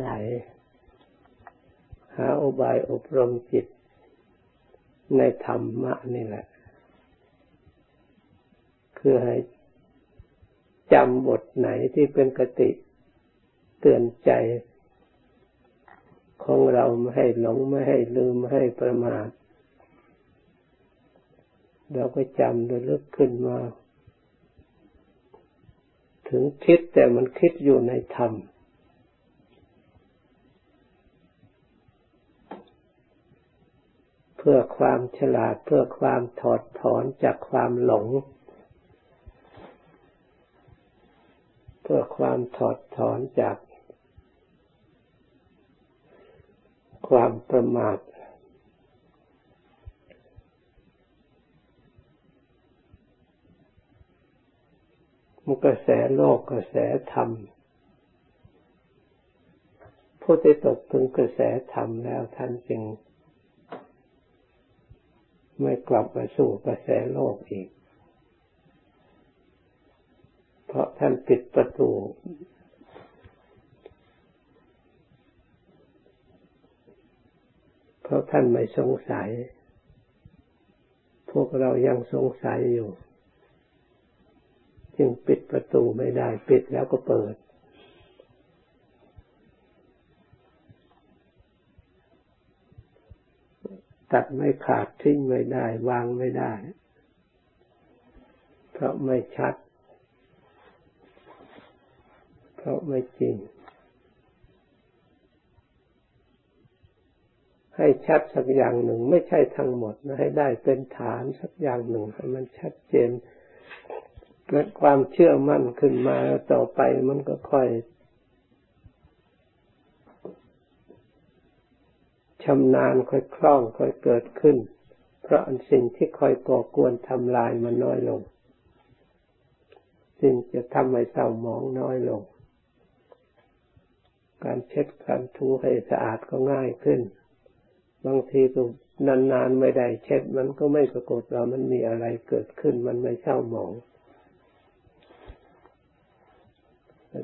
ไหลหาอุบายอบรมจิตในธรรมะนี่แหละคือให้จำบทไหนที่เป็นคติเตือนใจของเราไม่ให้หลงไม่ให้ลืมไม่ให้ประมาทเราก็จำระลึกขึ้นมาถึงคิดแต่มันคิดอยู่ในธรรมเพื่อความฉลาดเพื่อความถอดถอนจากความหลงเพื่อความถอดถอนจากความประมาทมุกกระแสโลกกระแสธรรมผู้ที่ตกถึงกระแสธรรมแล้วท่านจึงไม่กลับมาสู่กระแสโลกอีกเพราะท่านปิดประตูเพราะท่านไม่สงสัยพวกเรายังสงสัยอยู่จึงปิดประตูไม่ได้ปิดแล้วก็เปิดตัดไม่ขาดทิ้งไม่ได้วางไม่ได้เพราะไม่ชัดเพราะไม่จริงให้ชัดสักอย่างหนึ่งไม่ใช่ทั้งหมดนะให้ได้เป็นฐานสักอย่างหนึ่งให้มันชัดเจนเกิดความเชื่อมั่นขึ้นมาแล้วต่อไปมันก็ค่อยชำนาญค่อยคล่องค่อยเกิดขึ้นเพราะสิ่งที่ค่อยก่อกวนทำลายมันน้อยลงสิ่งจะทำให้เศร้าหมองน้อยลงการเช็ดการถูให้สะอาดก็ง่ายขึ้นบางทีก็นานๆไม่ได้เช็ดมันก็ไม่ปรากฏว่ามันมีอะไรเกิดขึ้นมันไม่เศร้าหมอง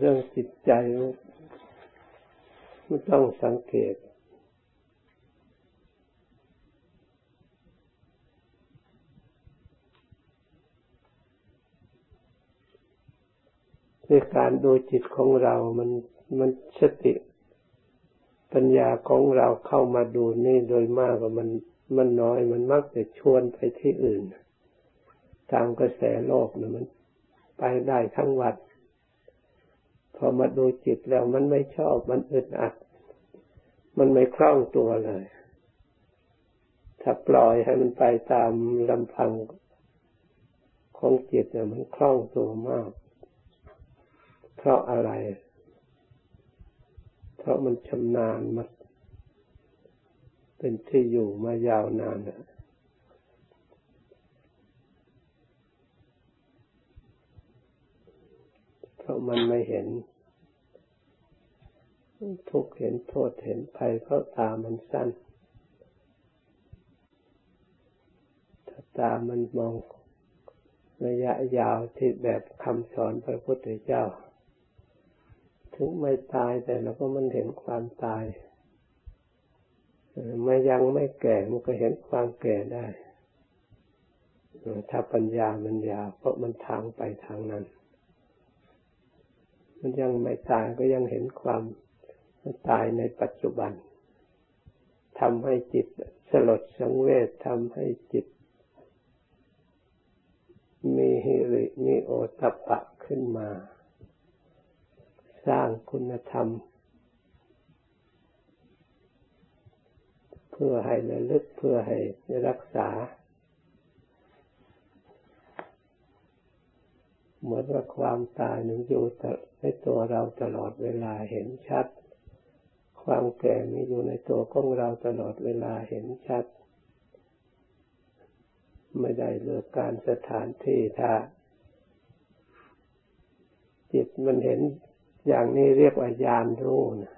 เรื่องจิตใจไม่ต้องสังเกตในการดูจิตของเรามันสติปัญญาของเราเข้ามาดูนี่โดยมากว่ามันน้อยมันมักจะชวนไปที่อื่นตามกระแสโลกนะมันไปได้ทั้งวันพอมาดูจิตแล้วมันไม่ชอบมันอึดอัดมันไม่คล่องตัวเลยถ้าปล่อยให้มันไปตามลำพังของจิตเนี่ยมันคล่องตัวมากเพราะอะไรเพราะมันชำนาญมันเป็นที่อยู่มายาวนานเพราะมันไม่เห็นทุกข์เห็นโทษเห็นภัยเพราะตามันสั้นถ้าตามันมองระยะยาวที่แบบคำสอนพระพุทธเจ้าถึงไม่ตายแต่เราก็มันเห็นความตายไม่ยังไม่แก่มันก็เห็นความแก่ได้ถ้าปัญญามันยาวเพราะมันทางไปทางนั้นมันยังไม่ตายก็ยังเห็นความตายในปัจจุบันทำให้จิตสลดสังเวชทำให้จิตมีหิริมีโอตปะขึ้นมาสร้างคุณธรรมเพื่อให้ระลึกเพื่อให้รักษาเหมือนว่าความตายนั้นอยู่ในตัวเราตลอดเวลาเห็นชัดความแก่นี้อยู่ในตัวของเราตลอดเวลาเห็นชัดไม่ได้เลือกการสถานที่ถ้าจิตมันเห็นอย่างนี้เรียกว่าญาณรู้นะ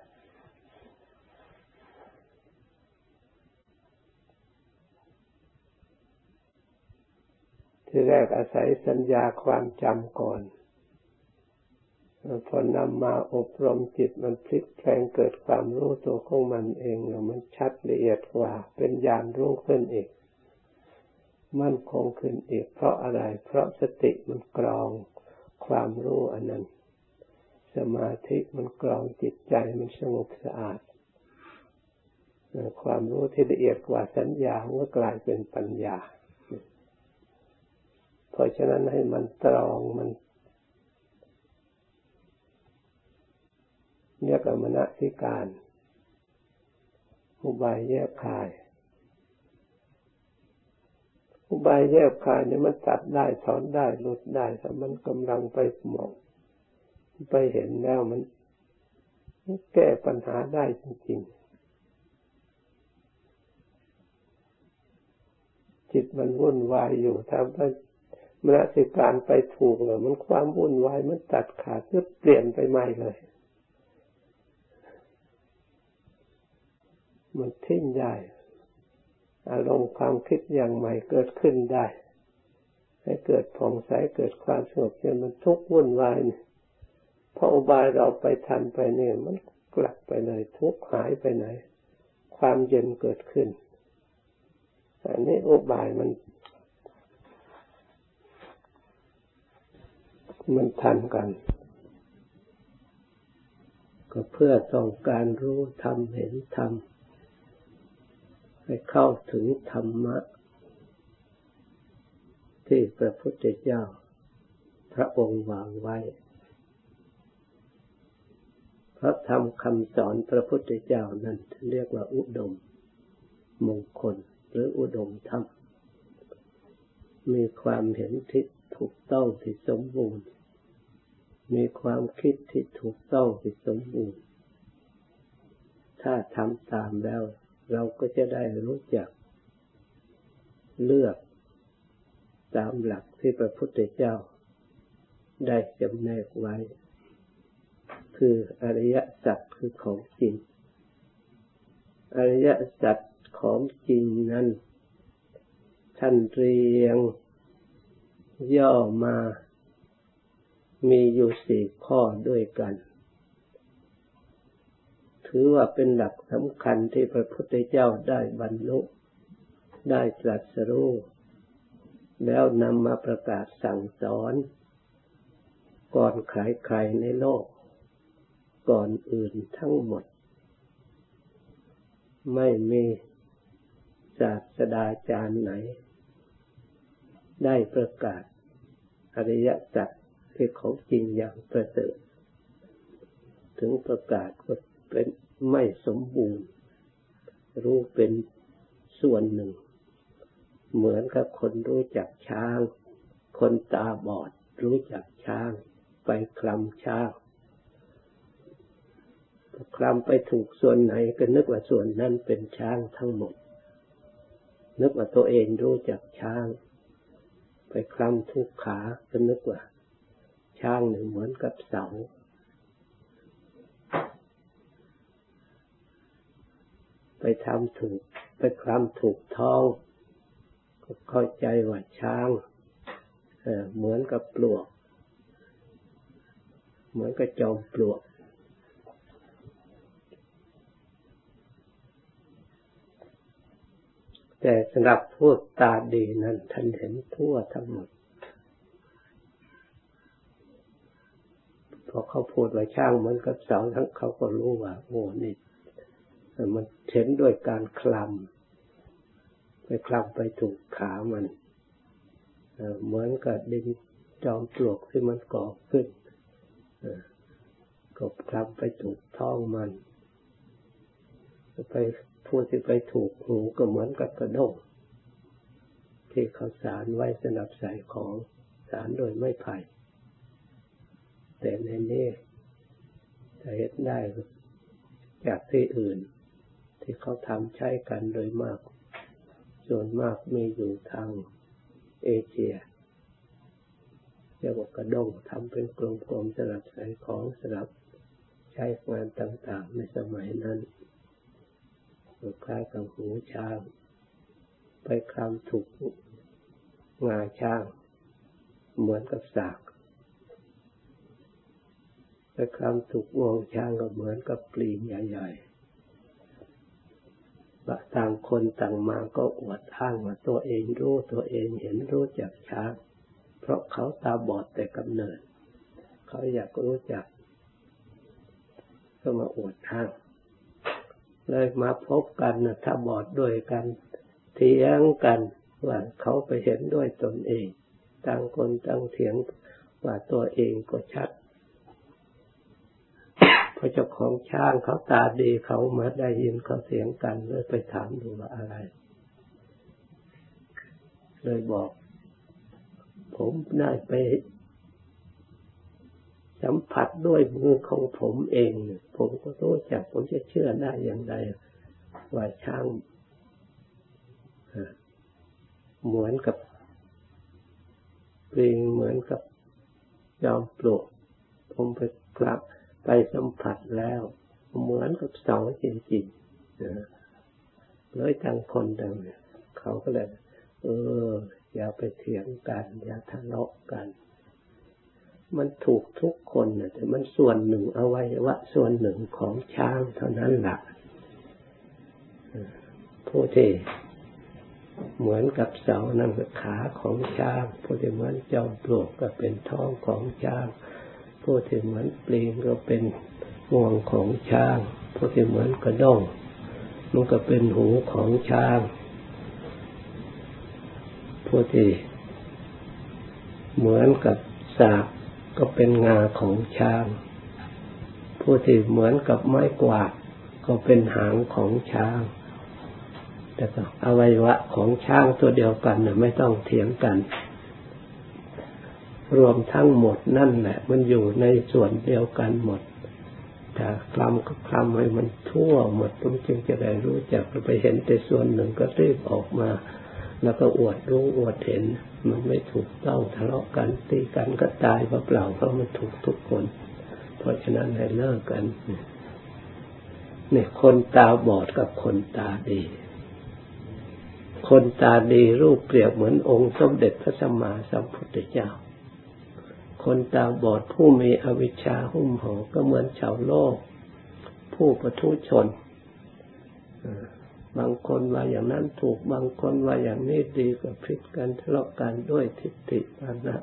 ที่แรกอาศัยสัญญาความจำก่อน พอนำมาอบรมจิตมันพลิกแปลงเกิดความรู้ตัวของมันเองแล้วมันชัดละเอียดกว่าเป็นญาณรู้ขึ้นอีกมั่นคงขึ้นอีกเพราะอะไรเพราะสติมันกรองความรู้อันนั้นสมาธิมันกรองจิตใจมันสงบสะอาดความรู้ที่ละเอียดกว่าสัญญาก็กลายเป็นปัญญาเพราะฉะนั้นให้มันตรองมันเรียกอมนสิการอุบายแยกคายอุบายแยกคายเนี่ยมันตัดได้ถอนได้ลดได้แต่มันกำลังไปมองไปเห็นแล้วมันแก้ปัญหาได้จริงๆจิตมันวุ่นวายอยู่ถ้าว่ามนสิการไปถูกเลยมันความวุ่นวายมันตัดขาดเพื่อเปลี่ยนไปใหม่เลยมันทิ้งได้อารมณ์ความคิดอย่างใหม่เกิดขึ้นได้ให้เกิดผ่องใสเกิดความสงบเย็นมันทุกข์วุ่นวายพออุบายเราไปทันไปเนี่ยมันกลับไปเลยทุกข์หายไปไหนความเย็นเกิดขึ้นอันนี้อุบายมันทันกันก็เพื่อต้องการรู้ธรรมเห็นธรรมให้เข้าถึงธรรมะที่พระพุทธเจ้าพระองค์วางไว้พระธรรมคำสอนพระพุทธเจ้านั้นเรียกว่าอุดมมงคลหรืออุดมธรรมมีความเห็นที่ถูกต้องที่สมบูรณ์มีความคิดที่ถูกต้องที่สมบูรณ์ถ้าทำตามแล้วเราก็จะได้รู้จักเลือกตามหลักที่พระพุทธเจ้าได้จำแนกไว้คืออริยสัจคือของจริงอริยสัจของจริงนั้นท่านเรียงย่อมามีอยู่สี่ข้อด้วยกันถือว่าเป็นหลักสำคัญที่พระพุทธเจ้าได้บรรลุได้ตรัสรู้แล้วนำมาประกาศสั่งสอนก่อนใครๆในโลกก่อนอื่นทั้งหมดไม่มีศาสดาจารย์ไหนได้ประกาศอริยสัจที่ของจริงอย่างประเสริฐถึงประกาศก็เป็นไม่สมบูรณ์รู้เป็นส่วนหนึ่งเหมือนกับคนรู้จักช้างคนตาบอดรู้จักช้างไปคลำช้างคลำไปถูกส่วนไหนก็นึกว่าส่วนนั้นเป็นช้างทั้งหมดนึกว่าตัวเองรู้จักช้างไปคลำทุกขาก็นึกว่าช้างหนึ่งเหมือนกับเสาไปทำถูกไปคลำถูกท้องก็เข้าใจว่าช้างเหมือนกับปลวกเหมือนกับจอมปลวกแต่สำหรับพวกตาดีนั้นท่านเห็นทั่วทั้งหมดพอเขาพูดว่าช้างเหมือนกับเสาทั้งเขาก็รู้ว่าโอ้นี่มันเห็นด้วยการคลำไปคลำไปถูกขามันเหมือนกับดินจอมปลวกที่มันก่อขึ้นก็คลำไปถูกท้องมันไปพูดไปถูกหูก็เหมือนกับกระด้งที่เขาสารไว้สนับใส่ของสารโดยไม้ไผ่แต่ในนี้จะเห็นได้จากที่อื่นที่เขาทำใช้กันโดยมากส่วนมากมีอยู่ทางเอเชียเรียกว่ากระด้งทำเป็นกลมๆสลับใส่ของสลับใช้งานต่างๆในสมัยนั้นคล้ายกับหูช้างไปคลำถูกงาช้างเหมือนกับสาก แต่คำถูกงวงช้างก็เหมือนกับปลีใหญ่ๆต่างคนต่างมาก็อวดอ้างว่าตัวเองรู้ตัวเองเห็นรู้จักช้างเพราะเขาตาบอดแต่กำเนิดเขาอยากรู้จักก็มาอวดอ้างเลยมาพบกันนะถ้าบอดด้วยกันเถียงกันว่าเขาไปเห็นด้วยตนเองต่างคนต่างเถียงว่าตัวเองก็ชัดพอเจ้าของช้างเขาตาดีเขามาได้ยินเขาเถียงกันเลยไปถามดูว่าอะไรเลยบอกผมได้ไปสัมผัสด้วยมือของผมเองผมก็รู้จักผมจะเชื่อได้อย่างไรว่าช้างเหมือนกับปลิงเหมือนกับจอมปลวกผมไปกลับไปสัมผัสแล้วเหมือนกับเสาจริงๆเลยต่างคนต่างเขาก็เลยอย่าไปเถียงกันอย่าทะเลาะกันมันถูกทุกคนนะแต่มันส่วนหนึ่งอวัยวะส่วนหนึ่งของช้างเท่านั้นแหละผู้ที่เหมือนกับเสานั่นก็ขาของช้างผู้ที่เหมือนจอมปลวกก็เป็นท้องของช้างผู้ที่เหมือนปลิงก็เป็นงวงของช้างผู้ที่เหมือนกระด้งมันก็เป็นหูของช้างผู้ที่เหมือนกับสากก็เป็นงาของช้างผู้ที่เหมือนกับไม้กวาดก็เป็นหางของช้างแต่อวัยวะของช้างตัวเดียวกันน่ะไม่ต้องเถียงกันรวมทั้งหมดนั่นแหละมันอยู่ในส่วนเดียวกันหมดแต่คลำก็คลำให้มันทั่วหมดมันจึงจะได้รู้จักไปเห็นแต่ส่วนหนึ่งก็รีบออกมาแล้วก็อวดรู้อวดเห็นมันไม่ถูกต้องทะเลาะกันตีกันก็ตายเปล่าๆเพราะมันถูกทุกคนเพราะฉะนั้นให้เลิกกันเนี่ยคนตาบอดกับคนตาดีคนตาดีรูปเปรียบเหมือนองค์สมเด็จพระสัมมาสัมพุทธเจ้าคนตาบอดผู้มีอวิชชาหุ้มห่อก็เหมือนชาวโลกผู้ประทุชนบางคนว่าอย่างนั้นถูกบางคนว่าอย่างนี้ดีก็พลิกกันทะเลาะกันด้วยทิฏฐิมานะ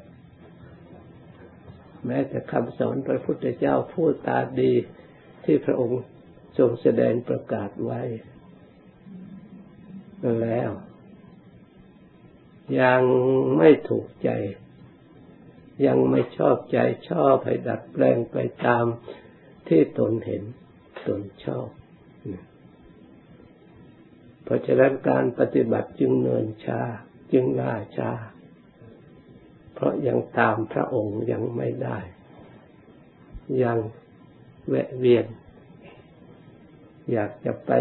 แม้แต่คำสอนพระพุทธเจ้าผู้ตาดีที่พระองค์ทรงแสดงประกาศไว้แล้วยังไม่ถูกใจยังไม่ชอบใจชอบให้ดัดแปลงไปตามที่ตนเห็นตนชอบเพราะฉะนั้นการปฏิบัติจึงเนินช้าจึงล่าช้าเพราะยังตามพระองค์ยังไม่ได้ยังแวะเวียนอยากจะไป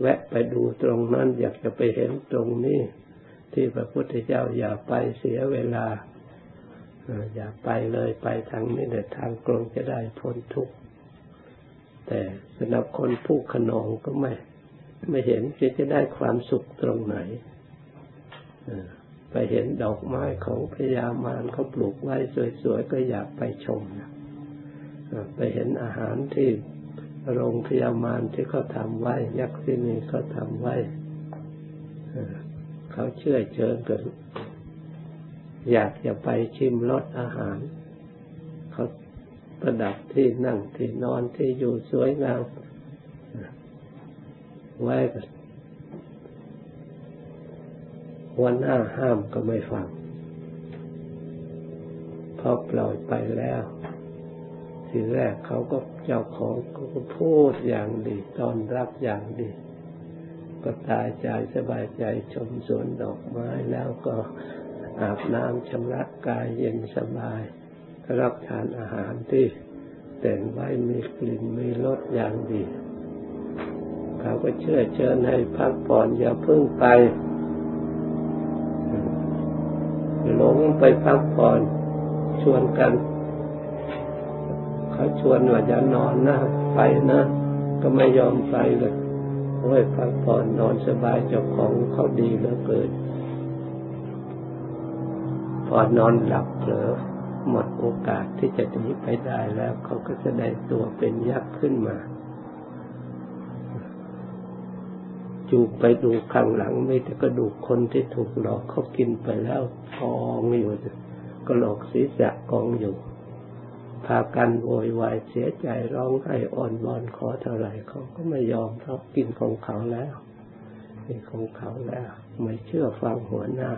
แวะไปดูตรงนั้นอยากจะไปเห็นตรงนี้ที่พระพุทธเจ้าอย่าไปเสียเวลาอย่าไปเลยไปทางนี้แต่ทางตรงจะได้พ้นทุกข์แต่สำหรับคนผู้ขนองก็ไม่เห็นจะได้ความสุขตรงไหนไปเห็นดอกไม้ของพญามารเขาปลูกไว้สวยๆก็อยากไปชมนะไปเห็นอาหารที่โรงพยามารที่เขาทำไว้ยักษ์ที่นี่เขาทำไว้เขาเชื่อเชิญกันอยากจะไปชิมรสอาหารเขาประดับที่นั่งที่นอนที่อยู่สวยงามไว้กันวันหน้าห้ามก็ไม่ฟังพอปล่อยไปแล้วทีแรกเขาก็เจ้าของเขาก็พูดอย่างดีต้อนรับอย่างดีก็ตายใจสบายใจชมสวนดอกไม้แล้วก็อาบน้ำชำระกายเย็นสบายรับทานอาหารที่แต่งไว้มีกลิ่นมีรสอย่างดีเขาก็เชื่อเชิญให้พักผ่อนอย่าเพิ่งไปหลงไปพักผ่อนชวนกันเขาชวนว่าจะนอนนะไปนะก็ไม่ยอมไปเลยโอ้ยพักผ่อนนอนสบายเจ้าของเขาดีเหลือเกินพอนอนหลับเผลอ หมดโอกาสที่จะหนีไปได้แล้วเขาก็แสดงตัวเป็นยักษ์ขึ้นมาจูบไปดูข้างหลังไม่แต่กระดูกคนที่ถูกหลอกเขากินไปแล้วกองอยู่กระโหลกศีรษะกองอยู่พากันโวยวายเสียใจร้องไห้อ่อนวอนขอเท่าไหร่เขาก็ไม่ยอมเพราะกินของเขาแล้วเป็นของเขาแล้วไม่เชื่อฟังหัวหน้า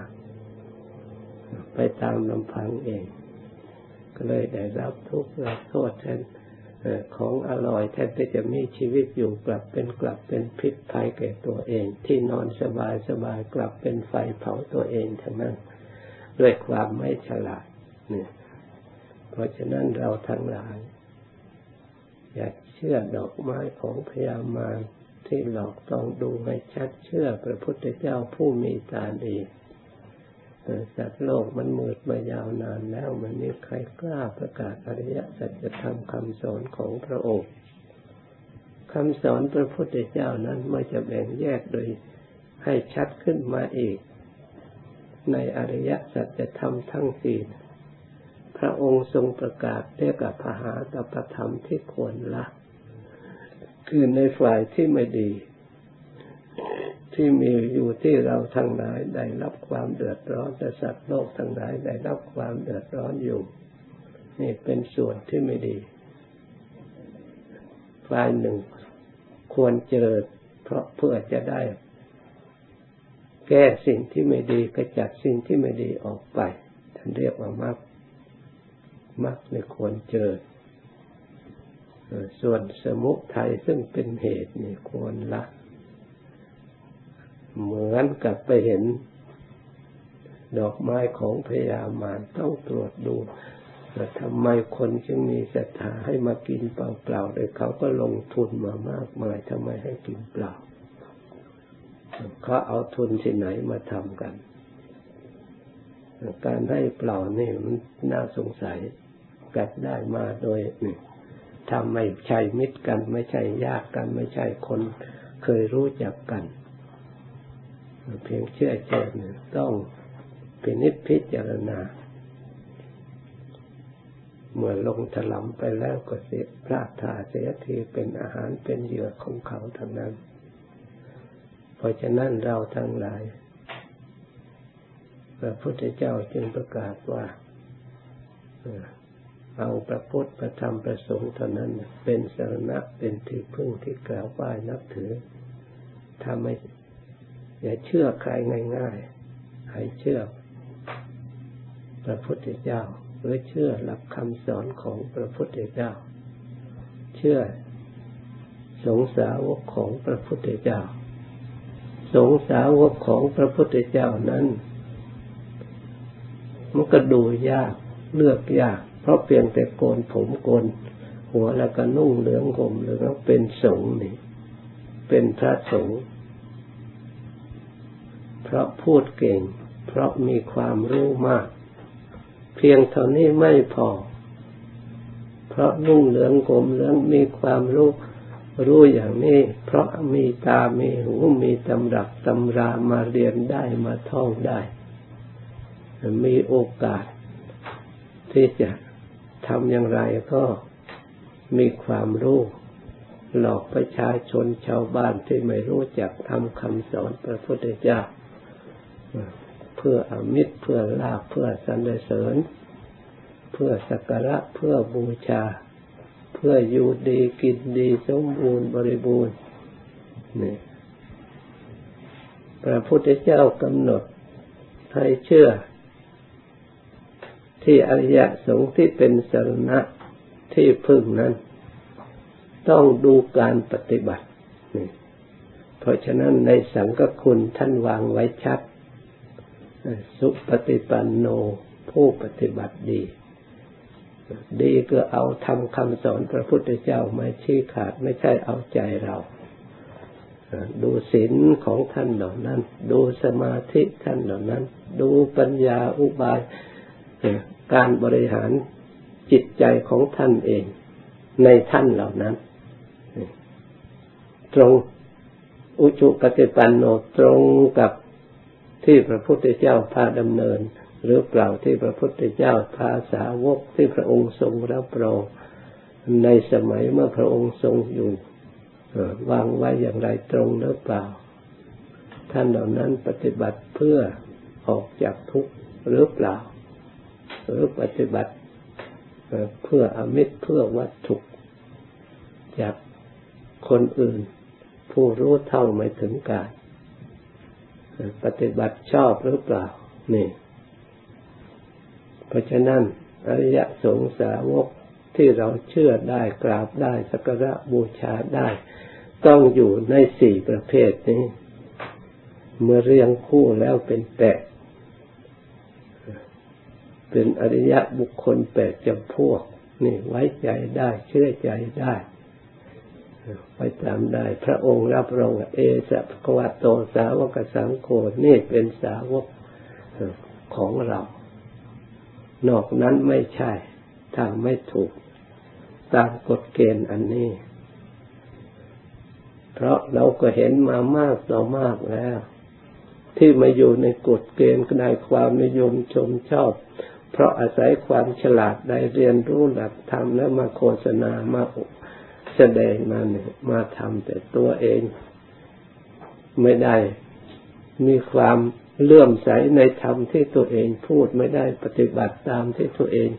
ไปตามลำพังเองก็เลยได้รับทุกข์รับโทษแทนของอร่อยแทนที่จะมีชีวิตอยู่กลับเป็นพิษภัยแก่ตัวเองที่นอนสบายกลับเป็นไฟเผาตัวเองทั้งนั้นด้วยความไม่ฉลาดนี่เพราะฉะนั้นเราทั้งหลายอย่าเชื่อดอกไม้ของพญามารที่หลอกต้องดูให้ชัดเชื่อพระพุทธเจ้าผู้มีตาดีสัตว์โลกมันมืดมายาวนานแล้วมันไม่ใครกล้าประกาศอริยสัจธรรมคำสอนของพระองค์คำสอนพระพุทธเจ้านั้นไม่จะแบ่งแยกโดยให้ชัดขึ้นมาอีกในอริยสัจธรรมทั้งสี่พระองค์ทรงประกาศเรียกว่าพหาตปธรรมที่ควรละคือในฝ่ายที่ไม่ดีที่มีอยู่ที่เราทั้งหลายได้รับความเดือดร้อนแต่สัตว์โลกทั้งหลายได้รับความเดือดร้อนอยู่นี่เป็นส่วนที่ไม่ดีฝ่ายหนึ่งควรเจริญเพื่อจะได้แก้สิ่งที่ไม่ดีกระจัดสิ่งที่ไม่ดีออกไปท่านเรียกว่ามรรคไม่ควรเจริญส่วนสมุทัยซึ่งเป็นเหตุนี่ควรละเหมือนกับไปเห็นดอกไม้ของพญามารต้องตรวจดูว่าทำไมคนจึงมีศรัทธาให้มากินเปล่าๆโดยเขาก็ลงทุนมามากมายทำไมให้กินเปล่าเขาเอาทุนที่ไหนมาทำกันการให้เปล่านี่มันน่าสงสัยกัดได้มาโดยทำไม่ใช่มิตรกันไม่ใช่ญาติกันไม่ใช่คนเคยรู้จักกันเพียงเชื่อใจต้องเป็นนิพพิจารณาเมื่อลงถลำไปแล้วก็เสียพลาดท่าเสียทีเป็นอาหารเป็นเหยื่อของเขาทั้งนั้นเพราะฉะนั้นเราทั้งหลายพระพุทธเจ้าจึงประกาศว่าเอาพระพุทธพระธรรมพระสงฆ์เท่านั้นเป็นสรณะเป็นที่พึ่งที่กราบไหว้นับถือทำให้อย่าเชื่อใครง่ายๆให้เชื่อพระพุทธเจ้าหรือเชื่อหลักคำสอนของพระพุทธเจ้าเชื่อสงฆ์สาวกของพระพุทธเจ้าสงฆ์สาวกของพระพุทธเจ้านั้นมันก็ดูยากเลือกยากเพราะเพียงแต่โกนผมโกนหัวแล้วก็นุ่งเหลืองห่มเหลืองเป็นสงฆ์นี่เป็นพระสงฆ์เพราะพูดเก่งเพราะมีความรู้มากเพียงเท่านี้ไม่พอเพราะนุ่งเหลืองห่มเหลืองมีความรู้อย่างนี้เพราะมีตามีหูมีตำรับตำรามาเรียนได้มาท่องได้มีโอกาสที่จะทำอย่างไรก็มีความรู้หลอกประชาชนชาวบ้านที่ไม่รู้จักทำคำสอนพระพุทธเจ้าเพื่ออมิตรเพื่อลาภเพื่อสรรเสริญเพื่อสักการะเพื่อบูชาเพื่ออยู่ดีกินดีสมบูรณ์บริบูรณ์นี่พระพุทธเจ้ากำหนดให้เชื่อที่อริยสงฆ์ที่เป็นสรณะที่พึ่งนั้นต้องดูการปฏิบัติเพราะฉะนั้นในสังฆคุณท่านวางไว้ชัดสุปฏิปันโนผู้ปฏิบัติดีดีก็เอาทำคำสอนพระพุทธเจ้าไม่ชี้ขาดไม่ใช่เอาใจเราดูศีลของท่านเหล่านั้นดูสมาธิท่านเหล่านั้นดูปัญญาอุบายการบริหารจิตใจของท่านเองในท่านเหล่านั้นตรงอุจุกติปันโนตรงกับที่พระพุทธเจ้าพาดำเนิน หรือกล่าวที่พระพุทธเจ้าพาสาวกที่พระองค์ทรงรับรองในสมัยเมื่อพระองค์ทรงอยู่วางไว้อย่างไรตรงหรือเปล่าท่านเหล่านั้นปฏิบัติเพื่อออกจากทุกข์หรือเปล่าหรือปฏิบัติเพื่ออมิตรเพื่อวัตถุจากคนอื่นผู้รู้เท่าไม่ถึงการปฏิบัติชอบหรือเปล่านี่เพราะฉะนั้นอริยสงสาวกที่เราเชื่อได้กราบได้สักการะบูชาได้ต้องอยู่ในสี่ประเภทนี้เมื่อเรียงคู่แล้วเป็นแปดเป็นอริยบุคคลแปดจำพวกนี่ไว้ใจได้เชื่อใจได้ไปตามได้พระองค์รับรองเอสะภควะโตสาวกสังโฆนี่เป็นสาวกของเรานอกนั้นไม่ใช่ทางไม่ถูกตามกฎเกณฑ์อันนี้เพราะเราก็เห็นมามากต่อมากแล้วที่มาอยู่ในกฎเกณฑ์ในความนิยมชมชอบเพราะอาศัยความฉลาดได้เรียนรู้หลักธรรมแล้วมาโฆษณามาแสดงนั่นมาทำแต่ตัวเองไม่ได้มีความเลื่อมใสในธรรมที่ตัวเองพูดไม่ได้ปฏิบัติตามที่ตัวเอง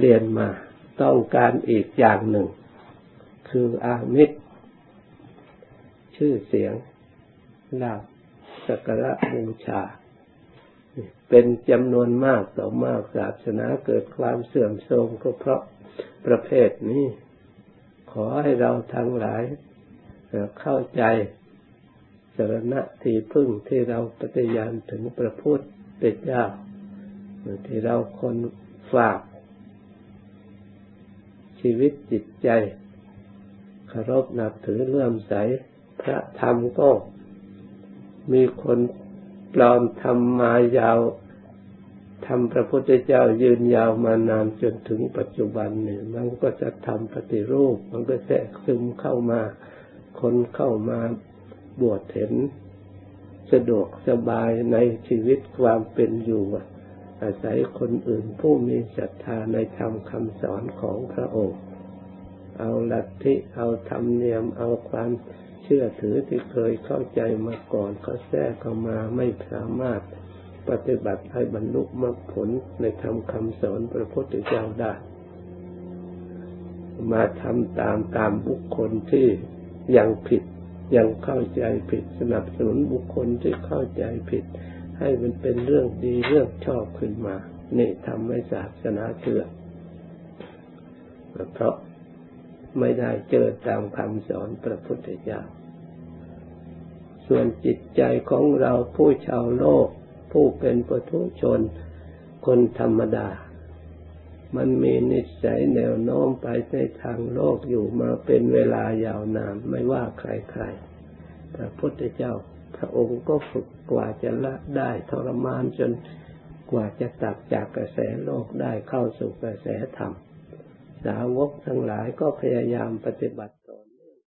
เรียนมาต้องการอีกอย่างหนึ่งคืออามิตรชื่อเสียงลาภสักการะบูชาเป็นจำนวนมากต่อมากศาสนาเกิดความเสื่อมโทรมก็เพราะประเภทนี้ขอให้เราทั้งหลายเข้าใจสรณะที่พึ่งที่เราปฏิญาณถึงพระพุทธเจ้าที่เราคนฝากชีวิตจิตใจเคารพนับถือเลื่อมใสพระธรรมก็มีคนปลอมธรรมมายาวทำพระพุทธเจ้ายืนยาวมานานจนถึงปัจจุบันเนี่ยมันก็จะทำปฏิรูปมันก็แทรกซึมเข้ามาคนเข้ามาบวชเห็นสะดวกสบายในชีวิตความเป็นอยู่อาศัยคนอื่นผู้มีศรัทธาในธรรมคำสอนของพระองค์เอาลัทธิเอาธรรมเนียมเอาความเชื่อถือที่เคยเข้าใจมาก่อนเขาแทรกเข้ามาไม่สามารถปฏิบัติให้บรรลุมรรคผลในธรรมคำสอนพระพุทธเจ้าได้มาทำตามบุคคลที่ยังผิดยังเข้าใจผิดสนับสนุนบุคคลที่เข้าใจผิดให้มันเป็นเรื่องดีเรื่องชอบขึ้นมานี่ทำให้ศาสนาเสื่อมเพราะไม่ได้เจอตามคำสอนพระพุทธเจ้าส่วนจิตใจของเราผู้ชาวโลกผู้เป็นปุถุชนคนธรรมดามันมีนิสัยแนวโน้มไปในทางโลกอยู่มาเป็นเวลายาวนานไม่ว่าใครๆพระพุทธเจ้าพระองค์ก็ฝึกกว่าจะละได้ทรมานจนกว่าจะตัดจากกระแสโลกได้เข้าสู่กระแสธรรมสาวกทั้งหลายก็พยายามปฏิบัติ